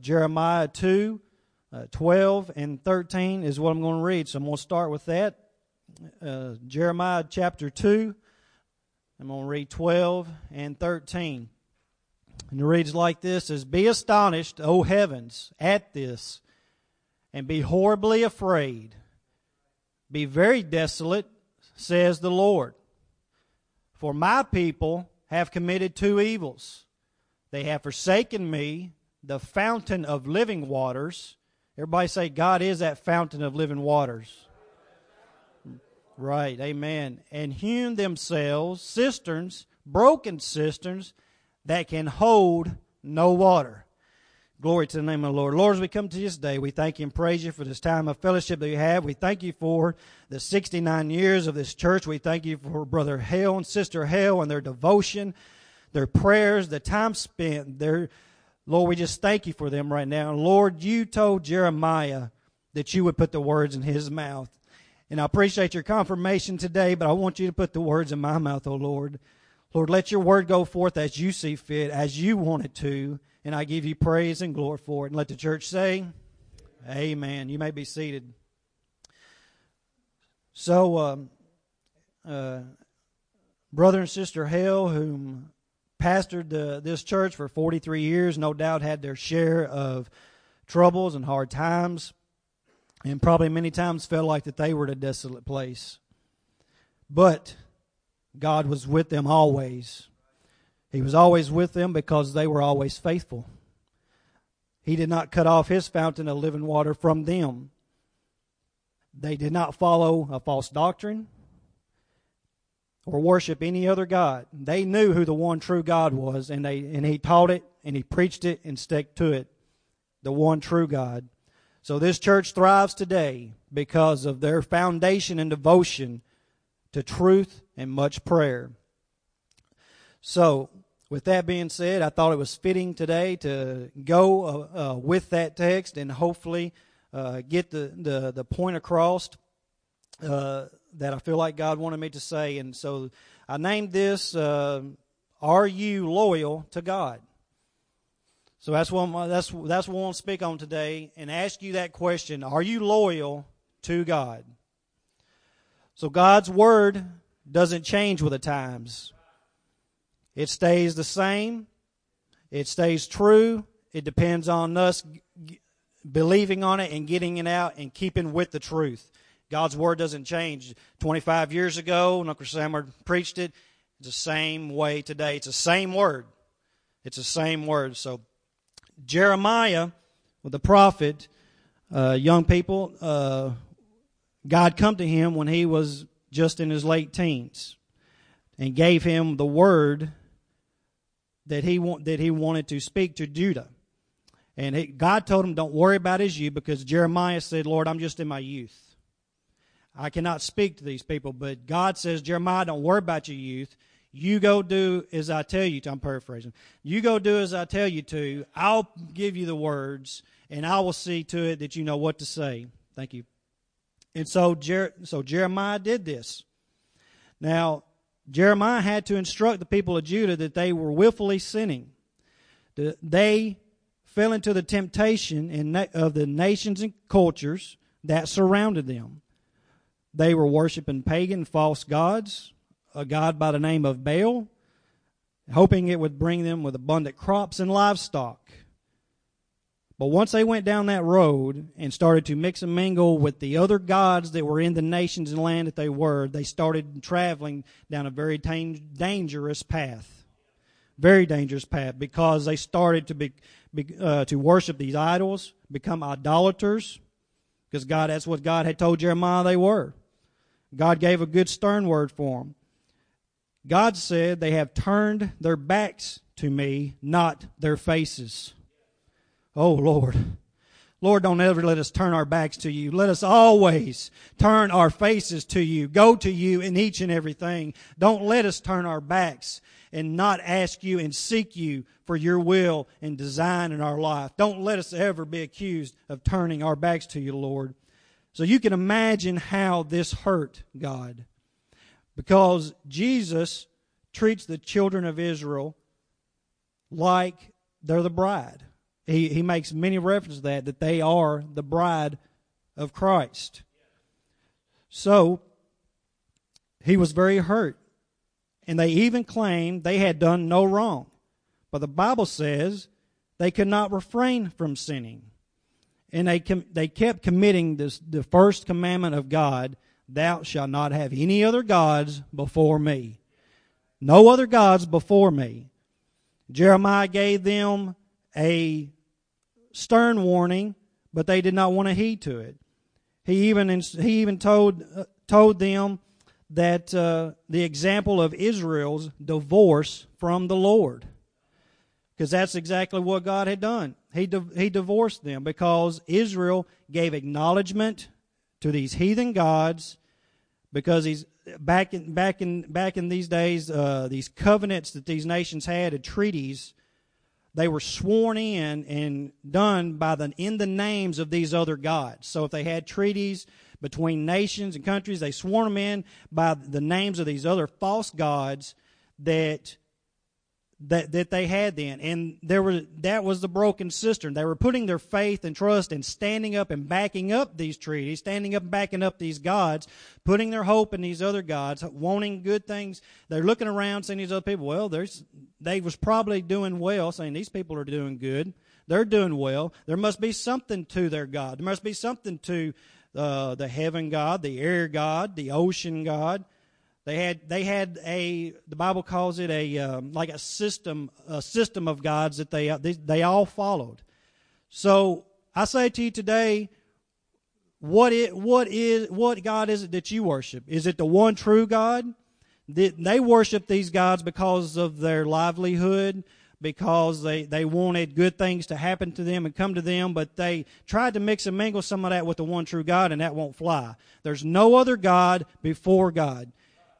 Jeremiah 2, 12 and 13 is what I'm going to read. So I'm going to start with that. Jeremiah chapter 2, I'm going to read 12 and 13. And it reads like this, as be astonished, O heavens, at this, and be horribly afraid. Be very desolate, says the Lord. For my people have committed two evils. They have forsaken me, the fountain of living waters. Everybody say, God is that fountain of living waters. Right, amen. And hewn themselves cisterns, broken cisterns, that can hold no water. Glory to the name of the Lord. Lord, as we come to this day, we thank you and praise you for this time of fellowship that we have. We thank you for the 69 years of this church. We thank you for Brother Hale and Sister Hale and their devotion, their prayers, the time spent. Lord, we just thank you for them right now. Lord, you told Jeremiah that you would put the words in his mouth. And I appreciate your confirmation today, but I want you to put the words in my mouth, O Lord. Lord, let your word go forth as you see fit, as you want it to. And I give you praise and glory for it. And let the church say, amen. Amen. You may be seated. So, Brother and Sister Hale, whom pastored this church for 43 years, no doubt had their share of troubles and hard times. And probably many times felt like that they were at a desolate place. But God was with them always. He was always with them because they were always faithful. He did not cut off his fountain of living water from them. They did not follow a false doctrine or worship any other god. They knew who the one true God was, and he taught it, and he preached it, and stuck to it, the one true God. So this church thrives today because of their foundation and devotion to truth and much prayer. So, with that being said, I thought it was fitting today to go with that text and hopefully get the point across that I feel like God wanted me to say. And so I named this, Are You Loyal to God? So that's what I want to speak on today and ask you that question. Are you loyal to God? So God's word doesn't change with the times. It stays the same. It stays true. It depends on us believing on it and getting it out and keeping with the truth. God's word doesn't change. 25 years ago, Uncle Sammer preached it. It's the same way today. It's the same word. It's the same word. So Jeremiah, the prophet, young people, God come to him when he was just in his late teens and gave him the word that he wanted to speak to Judah. And God told him, don't worry about his youth, because Jeremiah said, Lord, I'm just in my youth. I cannot speak to these people. But God says, Jeremiah, don't worry about your youth. You go do as I tell you to. I'm paraphrasing. You go do as I tell you to. I'll give you the words, and I will see to it that you know what to say. Thank you. And so, Jeremiah did this. Now, Jeremiah had to instruct the people of Judah that they were willfully sinning. They fell into the temptation of the nations and cultures that surrounded them. They were worshiping pagan false gods, a god by the name of Baal, hoping it would bring them with abundant crops and livestock. But once they went down that road and started to mix and mingle with the other gods that were in the nations and land that they were, they started traveling down a very dangerous path. Very dangerous path, because they started to worship these idols, become idolaters, because God, that's what God had told Jeremiah they were. God gave a good stern word for them. God said, they have turned their backs to me, not their faces. Oh, Lord, don't ever let us turn our backs to you. Let us always turn our faces to you. Go to you in each and everything. Don't let us turn our backs and not ask you and seek you for your will and design in our life. Don't let us ever be accused of turning our backs to you, Lord. So you can imagine how this hurt God, because Jesus treats the children of Israel like they're the bride. He makes many references to that they are the bride of Christ. So he was very hurt, and they even claimed they had done no wrong. But the Bible says they could not refrain from sinning, and they kept committing the first commandment of God, "Thou shalt not have any other gods before me." No other gods before me. Jeremiah gave them a stern warning, but they did not want to heed to it. He even told them that the example of Israel's divorce from the Lord, because that's exactly what God had done. He divorced them because Israel gave acknowledgement to these heathen gods, because back in these days, these covenants that these nations had, and treaties, they were sworn in and done in the names of these other gods. So if they had treaties between nations and countries, they swore them in by the names of these other false gods that they had then. And that was the broken cistern. They were putting their faith and trust and standing up and backing up these treaties, standing up and backing up these gods, putting their hope in these other gods, wanting good things. They're looking around, seeing these other people. Well, they was probably doing well, saying these people are doing good. They're doing well. There must be something to their God. There must be something to the heaven God, the air God, the ocean God. They had the Bible calls it like a system of gods that they all followed. So I say to you today, what God is it that you worship? Is it the one true God? They worship these gods because of their livelihood, because they wanted good things to happen to them and come to them, but they tried to mix and mingle some of that with the one true God, and that won't fly. There's no other God before God.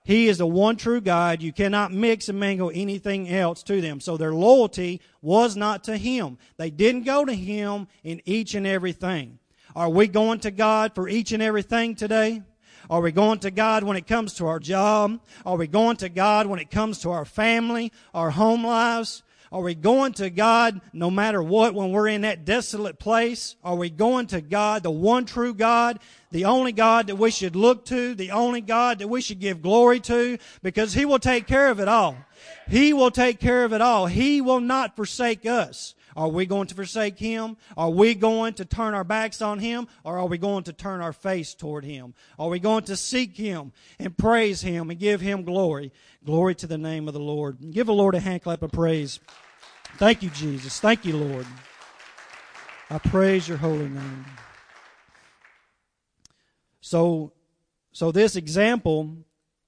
He is the one true God. You cannot mix and mingle anything else to them. So their loyalty was not to Him. They didn't go to Him in each and everything. Are we going to God for each and everything today? Are we going to God when it comes to our job? Are we going to God when it comes to our family, our home lives? Are we going to God no matter what when we're in that desolate place? Are we going to God, the one true God, the only God that we should look to, the only God that we should give glory to? Because He will take care of it all. He will take care of it all. He will not forsake us. Are we going to forsake Him? Are we going to turn our backs on Him? Or are we going to turn our face toward Him? Are we going to seek Him and praise Him and give Him glory? Glory to the name of the Lord. Give the Lord a hand clap of praise. Thank you, Jesus. Thank you, Lord. I praise your holy name. So this example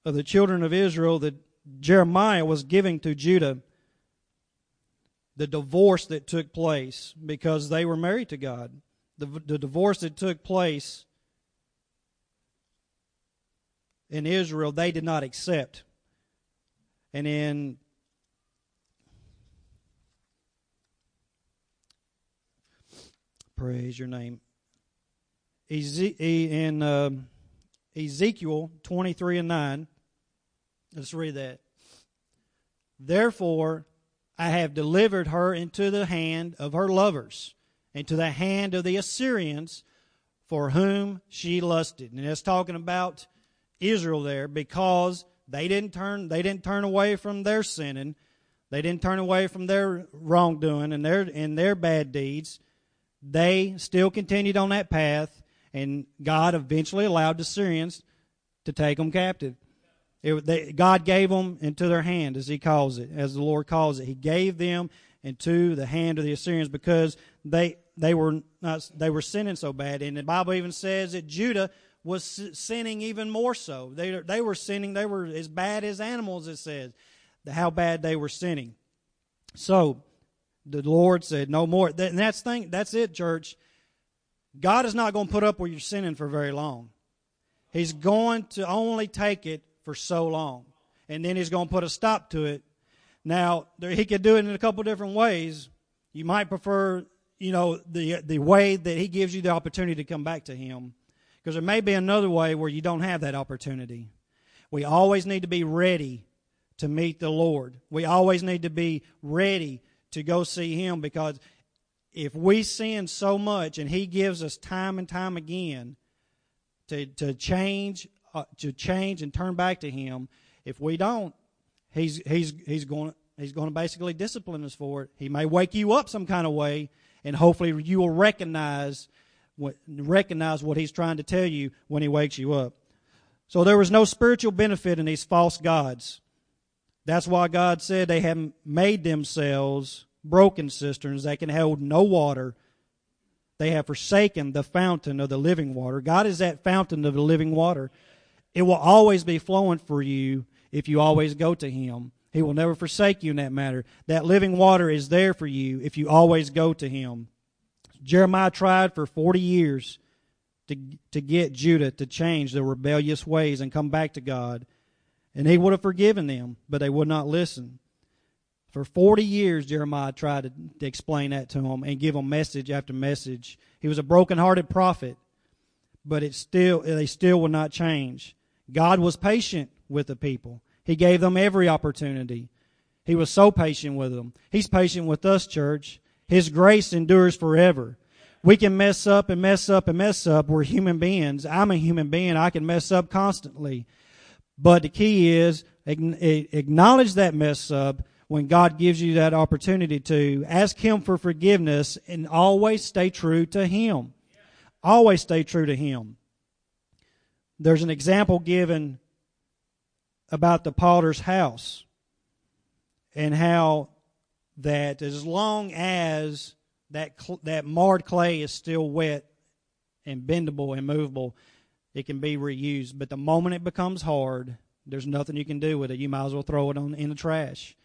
of the children of Israel that Jeremiah was giving to Judah, the divorce that took place because they were married to God, the divorce that took place in Israel, they did not accept. And in praise your name, Ezekiel 23:9, let's read that. Therefore, I have delivered her into the hand of her lovers, and to the hand of the Assyrians, for whom she lusted. And that's talking about Israel there, because they didn't turn away from their sinning, they didn't turn away from their wrongdoing and their bad deeds. They still continued on that path, and God eventually allowed the Assyrians to take them captive. God gave them into their hand, as He calls it, as the Lord calls it. He gave them into the hand of the Assyrians because they were sinning so bad. And the Bible even says that Judah was sinning even more so. They were sinning. They were as bad as animals, it says, how bad they were sinning. So the Lord said, no more. And that's it, church. God is not going to put up with your sinning for very long. He's going to only take it for so long, and then He's going to put a stop to it. Now, He could do it in a couple different ways. You might prefer, the way that He gives you the opportunity to come back to Him, because there may be another way where you don't have that opportunity. We always need to be ready to meet the Lord. We always need to be ready to go see Him, because if we sin so much and he gives us time and time again to change and turn back to him, if we don't, he's going to basically discipline us for it. He may wake you up some kind of way, and hopefully you will recognize what he's trying to tell you when he wakes you up. So there was no spiritual benefit in these false gods. That's why God said they have made themselves broken cisterns that can hold no water. They have forsaken the fountain of the living water. God is that fountain of the living water. It will always be flowing for you if you always go to him. He will never forsake you in that matter. That living water is there for you if you always go to him. Jeremiah tried for 40 years to get Judah to change their rebellious ways and come back to God. And he would have forgiven them, but they would not listen. For 40 years, Jeremiah tried to explain that to them and give them message after message. He was a broken-hearted prophet, but they still would not change. God was patient with the people. He gave them every opportunity. He was so patient with them. He's patient with us, church. His grace endures forever. We can mess up and mess up and mess up. We're human beings. I'm a human being. I can mess up constantly. But the key is acknowledge that mess up when God gives you that opportunity to. Ask him for forgiveness and always stay true to him. Always stay true to him. There's an example given about the potter's house and how that as long as that marred clay is still wet and bendable and movable, it can be reused. But the moment it becomes hard, there's nothing you can do with it. You might as well throw it in the trash.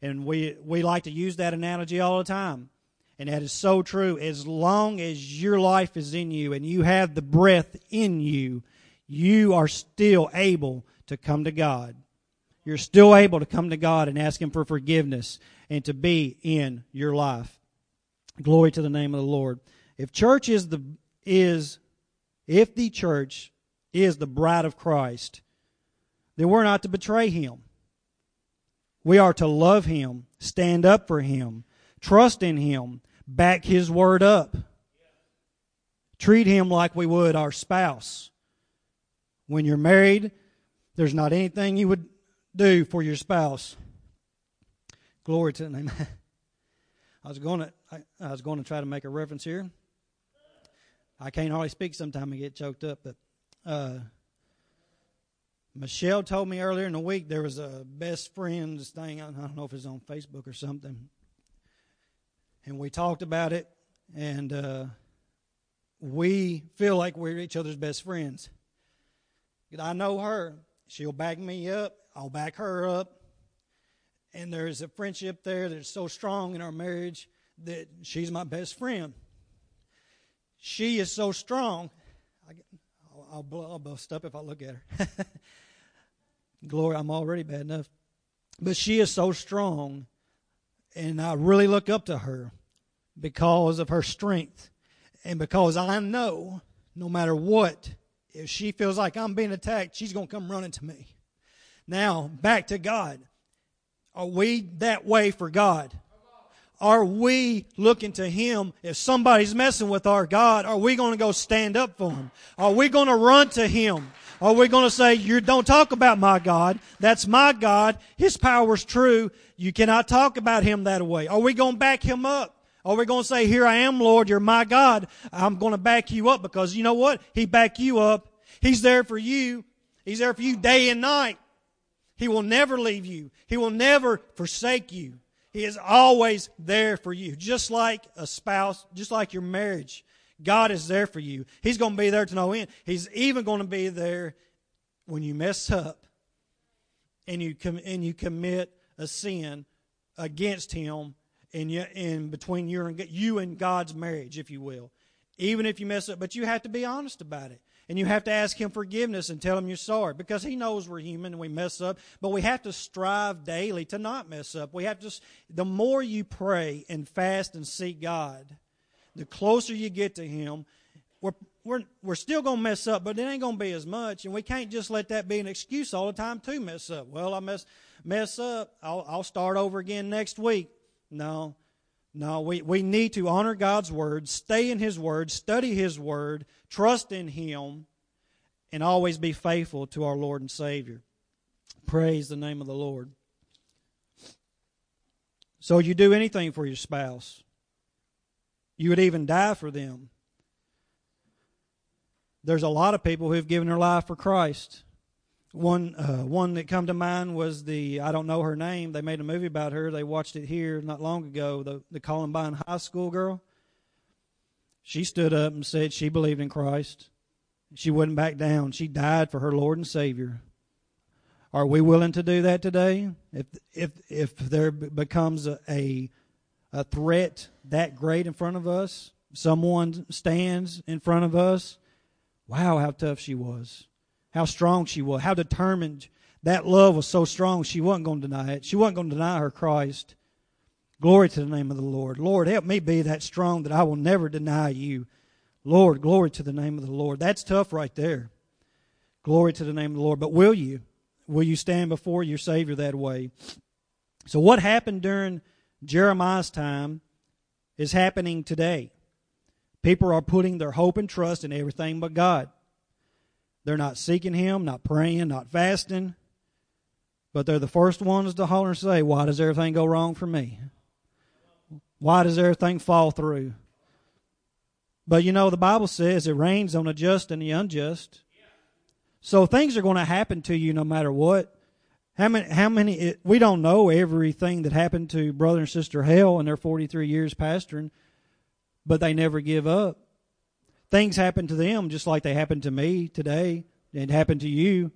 And we like to use that analogy all the time. And that is so true. As long as your life is in you and you have the breath in you, you are still able to come to God. You're still able to come to God and ask him for forgiveness and to be in your life. Glory to the name of the Lord. If the church is the bride of Christ, then we're not to betray him. We are to love him, stand up for him, trust in him, back his word up. Treat him like we would our spouse. When you're married, there's not anything you would do for your spouse. Glory to the name. I was going to try to make a reference here. I can't hardly speak sometimes and get choked up. But Michelle told me earlier in the week there was a best friends thing. I don't know if it's on Facebook or something. And we talked about it. And we feel like we're each other's best friends. I know her. She'll back me up. I'll back her up. And there's a friendship there that's so strong in our marriage that she's my best friend. She is so strong. I'll bust up if I look at her. Glory, I'm already bad enough. But she is so strong, and I really look up to her because of her strength. And because I know, no matter what, if she feels like I'm being attacked, she's going to come running to me. Now, back to God. Are we that way for God? Are we looking to him? If somebody's messing with our God, are we going to go stand up for him? Are we going to run to him? Are we going to say, "You don't talk about my God. That's my God. His power is true. You cannot talk about him that way." Are we going to back him up? Are we going to say, "Here I am, Lord, you're my God. I'm going to back you up," because you know what? He back you up. He's there for you. He's there for you day and night. He will never leave you. He will never forsake you. He is always there for you. Just like a spouse, just like your marriage, God is there for you. He's going to be there to no end. He's even going to be there when you mess up and you commit a sin against him. In between you and God's marriage, if you will. Even if you mess up. But you have to be honest about it. And you have to ask him forgiveness and tell him you're sorry. Because he knows we're human and we mess up. But we have to strive daily to not mess up. We have to. The more you pray and fast and seek God, the closer you get to him. We're still going to mess up, but it ain't going to be as much. And we can't just let that be an excuse all the time to mess up. Well, I mess up. I'll start over again next week. No, No, we need to honor God's Word, stay in His Word, study His Word, trust in Him, and always be faithful to our Lord and Savior. Praise the name of the Lord. So you do anything for your spouse. You would even die for them. There's a lot of people who have given their life for Christ. One that come to mind was I don't know her name. They made a movie about her. They watched it here not long ago, the Columbine High School girl. She stood up and said she believed in Christ. She wouldn't back down. She died for her Lord and Savior. Are we willing to do that today? If there becomes a threat that great in front of us, someone stands in front of us, wow, how tough she was. How strong she was, how determined. That love was so strong she wasn't going to deny it. She wasn't going to deny her Christ. Glory to the name of the Lord. Lord, help me be that strong that I will never deny you. Lord, glory to the name of the Lord. That's tough right there. Glory to the name of the Lord. But will you? Will you stand before your Savior that way? So what happened during Jeremiah's time is happening today. People are putting their hope and trust in everything but God. They're not seeking Him, not praying, not fasting. But they're the first ones to holler and say, why does everything go wrong for me? Why does everything fall through? But you know, the Bible says it rains on the just and the unjust. So things are going to happen to you no matter what. We don't know everything that happened to Brother and Sister Hale in their 43 years pastoring, but they never give up. Things happen to them just like they happen to me today. It happened to you.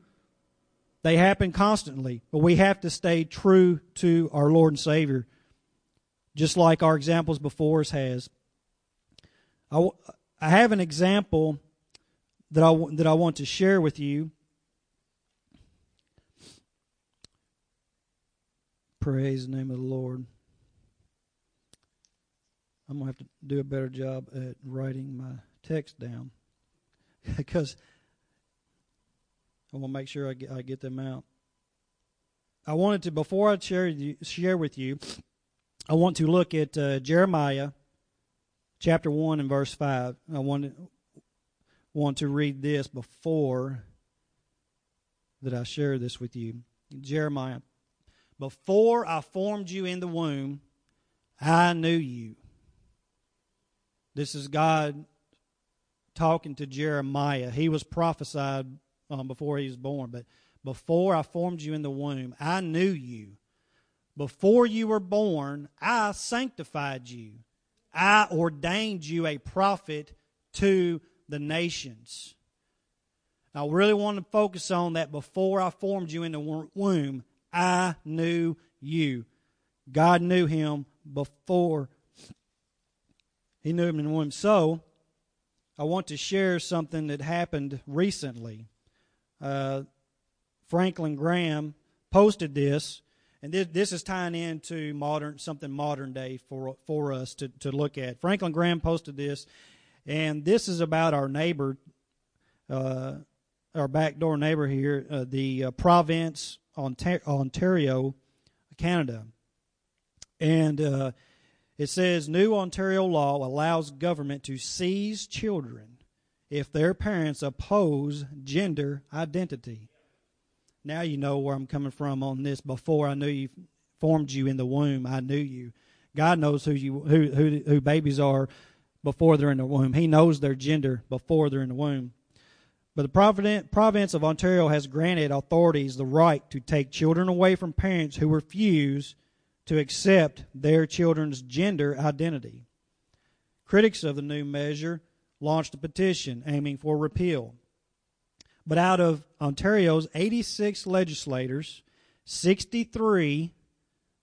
They happen constantly. But we have to stay true to our Lord and Savior, just like our examples before us has. I have an example that I want to share with you. Praise the name of the Lord. I'm going to have to do a better job at writing my text down because I want to make sure I get them out. I wanted to, before I share with you, I want to look at Jeremiah chapter 1 and verse 5. I want to read this before that I share this with you. Jeremiah, before I formed you in the womb, I knew you. This is God talking to Jeremiah. He was prophesied before he was born. But before I formed you in the womb, I knew you. Before you were born, I sanctified you. I ordained you a prophet to the nations. I really want to focus on that. Before I formed you in the womb, I knew you. God knew him before He knew him in the womb. So I want to share something that happened recently. Franklin Graham posted this, and this is tying into modern day for us to look at. Franklin Graham posted this, and this is about our neighbor, our backdoor neighbor here, the province Ontario, Canada, and it says, new Ontario law allows government to seize children if their parents oppose gender identity. Now you know where I'm coming from on this. Before I knew you, formed you in the womb, I knew you. God knows who babies are before they're in the womb. He knows their gender before they're in the womb. But the province of Ontario has granted authorities the right to take children away from parents who refuse to accept their children's gender identity. Critics of the new measure launched a petition aiming for repeal. But out of Ontario's 86 legislators, 63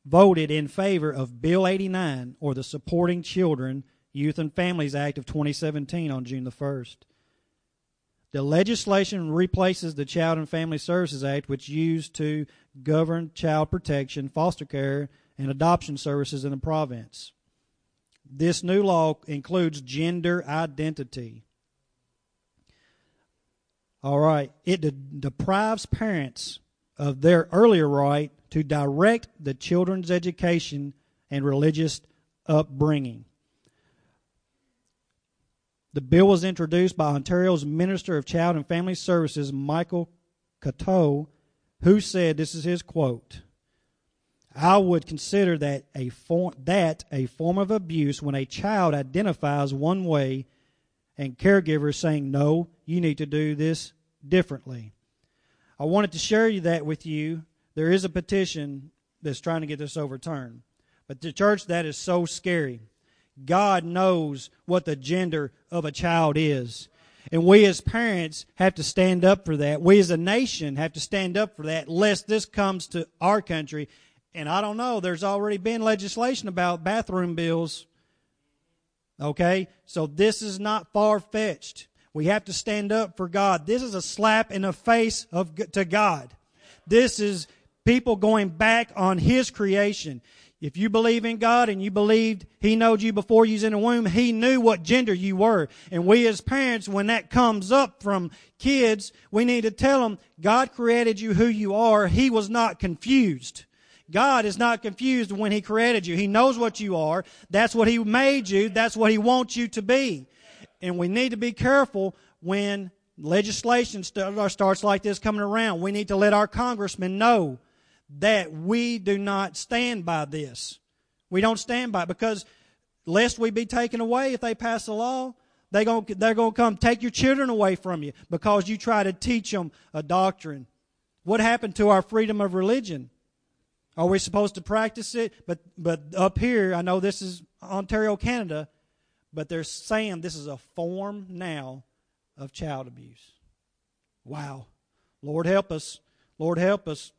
voted in favor of Bill 89, or the Supporting Children, Youth and Families Act of 2017 on June the 1st. The legislation replaces the Child and Family Services Act, which used to govern child protection, foster care, and adoption services in the province. This new law includes gender identity. All right. It deprives parents of their earlier right to direct the children's education and religious upbringing. The bill was introduced by Ontario's Minister of Child and Family Services, Michael Coteau, who said, this is his quote, "I would consider that a form of abuse when a child identifies one way and caregivers saying, no, you need to do this differently." I wanted to share that with you. There is a petition that's trying to get this overturned. But the church, that is so scary. God knows what the gender of a child is. And we as parents have to stand up for that. We as a nation have to stand up for that, lest this comes to our country. And I don't know, there's already been legislation about bathroom bills. Okay? So this is not far-fetched. We have to stand up for God. This is a slap in the face to God. This is people going back on His creation. If you believe in God and you believed He knowed you before you was in the womb, He knew what gender you were. And we as parents, when that comes up from kids, we need to tell them, God created you who you are. He was not confused. God is not confused when He created you. He knows what you are. That's what He made you. That's what He wants you to be. And we need to be careful when legislation starts like this coming around. We need to let our congressmen know that we do not stand by this. We don't stand by it, because lest we be taken away if they pass a law, they're going to come take your children away from you because you try to teach them a doctrine. What happened to our freedom of religion? Are we supposed to practice it? But up here, I know this is Ontario, Canada, but they're saying this is a form now of child abuse. Wow. Lord, help us. Lord, help us.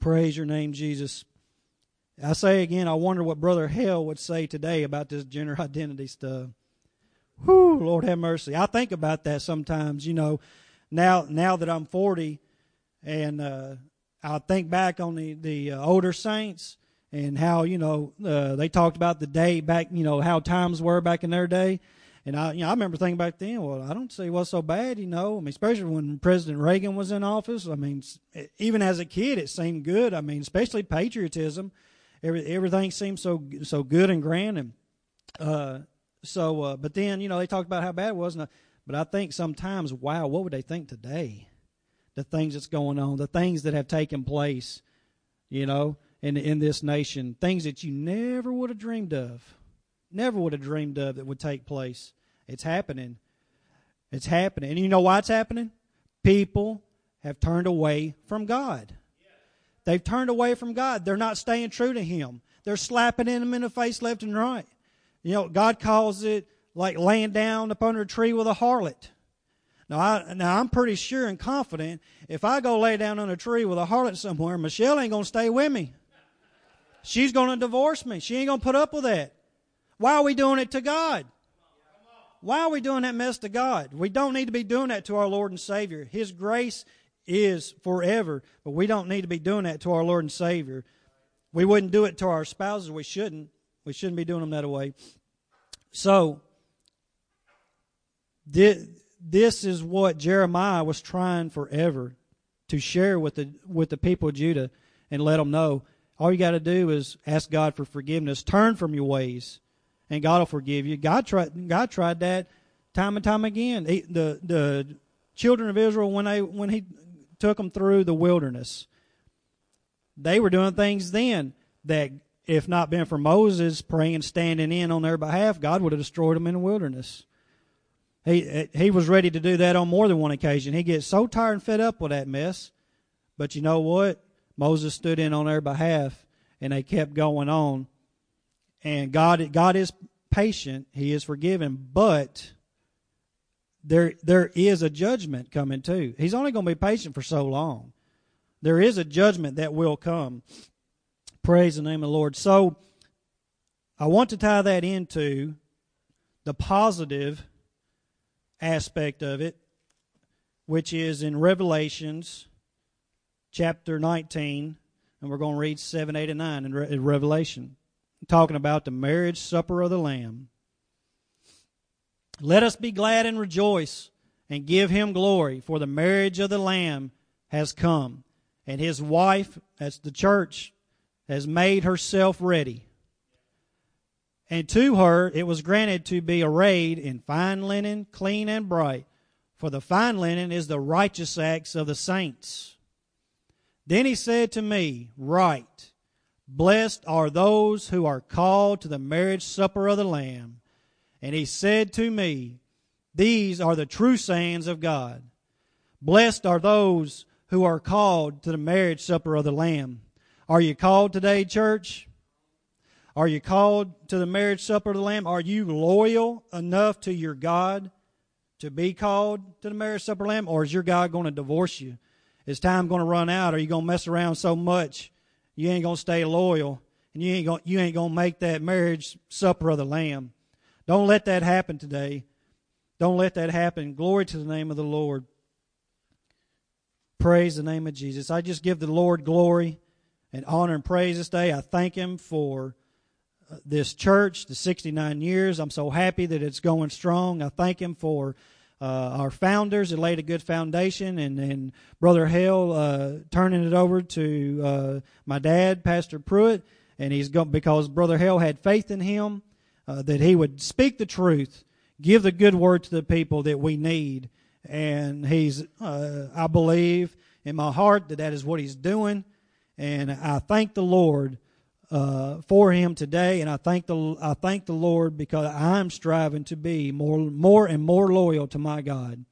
Praise your name, Jesus. I say again, I wonder what Brother Hale would say today about this gender identity stuff. Whew, Lord have mercy. I think about that sometimes, you know, now that I'm 40, and I think back on the older saints and how, you know, they talked about the day back, you know, how times were back in their day. And I remember thinking back then, well, I don't see what's so bad, you know. I mean, especially when President Reagan was in office. I mean, even as a kid, it seemed good. I mean, especially patriotism, everything seemed so good and grand. And but then, you know, they talked about how bad it was. But I think sometimes, wow, what would they think today? The things that's going on, the things that have taken place, you know, in this nation, things that you never would have dreamed of. Never would have dreamed of that would take place. It's happening. It's happening. And you know why it's happening? People have turned away from God. They've turned away from God. They're not staying true to Him. They're slapping Him in the face left and right. You know, God calls it like laying down up under a tree with a harlot. Now I'm pretty sure and confident if I go lay down on a tree with a harlot somewhere, Michelle ain't going to stay with me. She's going to divorce me. She ain't going to put up with that. Why are we doing it to God? Why are we doing that mess to God? We don't need to be doing that to our Lord and Savior. His grace is forever, but we don't need to be doing that to our Lord and Savior. We wouldn't do it to our spouses. We shouldn't. We shouldn't be doing them that way. So, this is what Jeremiah was trying forever to share with the people of Judah and let them know. All you got to do is ask God for forgiveness. Turn from your ways. And God will forgive you. God tried that time and time again. The children of Israel, when He took them through the wilderness, they were doing things then that, if not been for Moses praying, standing in on their behalf, God would have destroyed them in the wilderness. He was ready to do that on more than one occasion. He gets so tired and fed up with that mess. But you know what? Moses stood in on their behalf, and they kept going on. And God is patient. He is forgiving. But there is a judgment coming too. He's only going to be patient for so long. There is a judgment that will come. Praise the name of the Lord. So I want to tie that into the positive aspect of it, which is in Revelations chapter 19. And we're going to read 7, 8, and 9 in Revelation. Talking about the marriage supper of the Lamb. Let us be glad and rejoice and give Him glory, for the marriage of the Lamb has come, and His wife, that's the church, has made herself ready. And to her it was granted to be arrayed in fine linen, clean and bright. For the fine linen is the righteous acts of the saints. Then he said to me, Write, blessed are those who are called to the marriage supper of the Lamb. And he said to me, These are the true sayings of God. Blessed are those who are called to the marriage supper of the Lamb. Are you called today, church? Are you called to the marriage supper of the Lamb? Are you loyal enough to your God to be called to the marriage supper Lamb? Or is your God going to divorce you? Is time going to run out? Are you going to mess around so much you ain't going to stay loyal? And you ain't going to make that marriage supper of the Lamb. Don't let that happen today. Don't let that happen. Glory to the name of the Lord. Praise the name of Jesus. I just give the Lord glory and honor and praise this day. I thank Him for this church, the 69 years. I'm so happy that it's going strong. I thank Him for our founders that laid a good foundation, and Brother Hale turning it over to my dad, Pastor Pruitt, and because Brother Hale had faith in him that he would speak the truth, give the good word to the people that we need, and he's I believe in my heart that is what he's doing, and I thank the Lord for him today, and I thank the Lord because I'm striving to be more and more loyal to my God.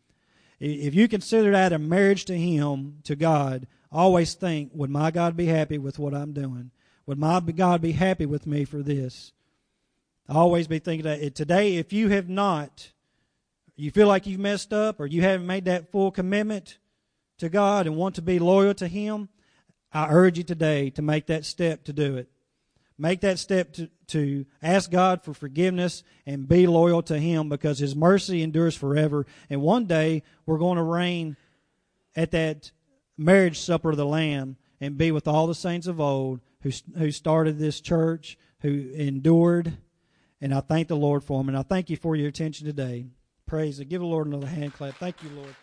If you consider that a marriage to Him, to God, always think, would my God be happy with what I'm doing? Would my God be happy with me for this? I always be thinking that today. If you have not, you feel like you've messed up or you haven't made that full commitment to God and want to be loyal to Him, I urge you today to make that step to do it. Make that step to ask God for forgiveness and be loyal to Him, because His mercy endures forever. And one day we're going to reign at that marriage supper of the Lamb and be with all the saints of old who started this church, who endured. And I thank the Lord for them. And I thank you for your attention today. Praise. Give the Lord another hand clap. Thank you, Lord.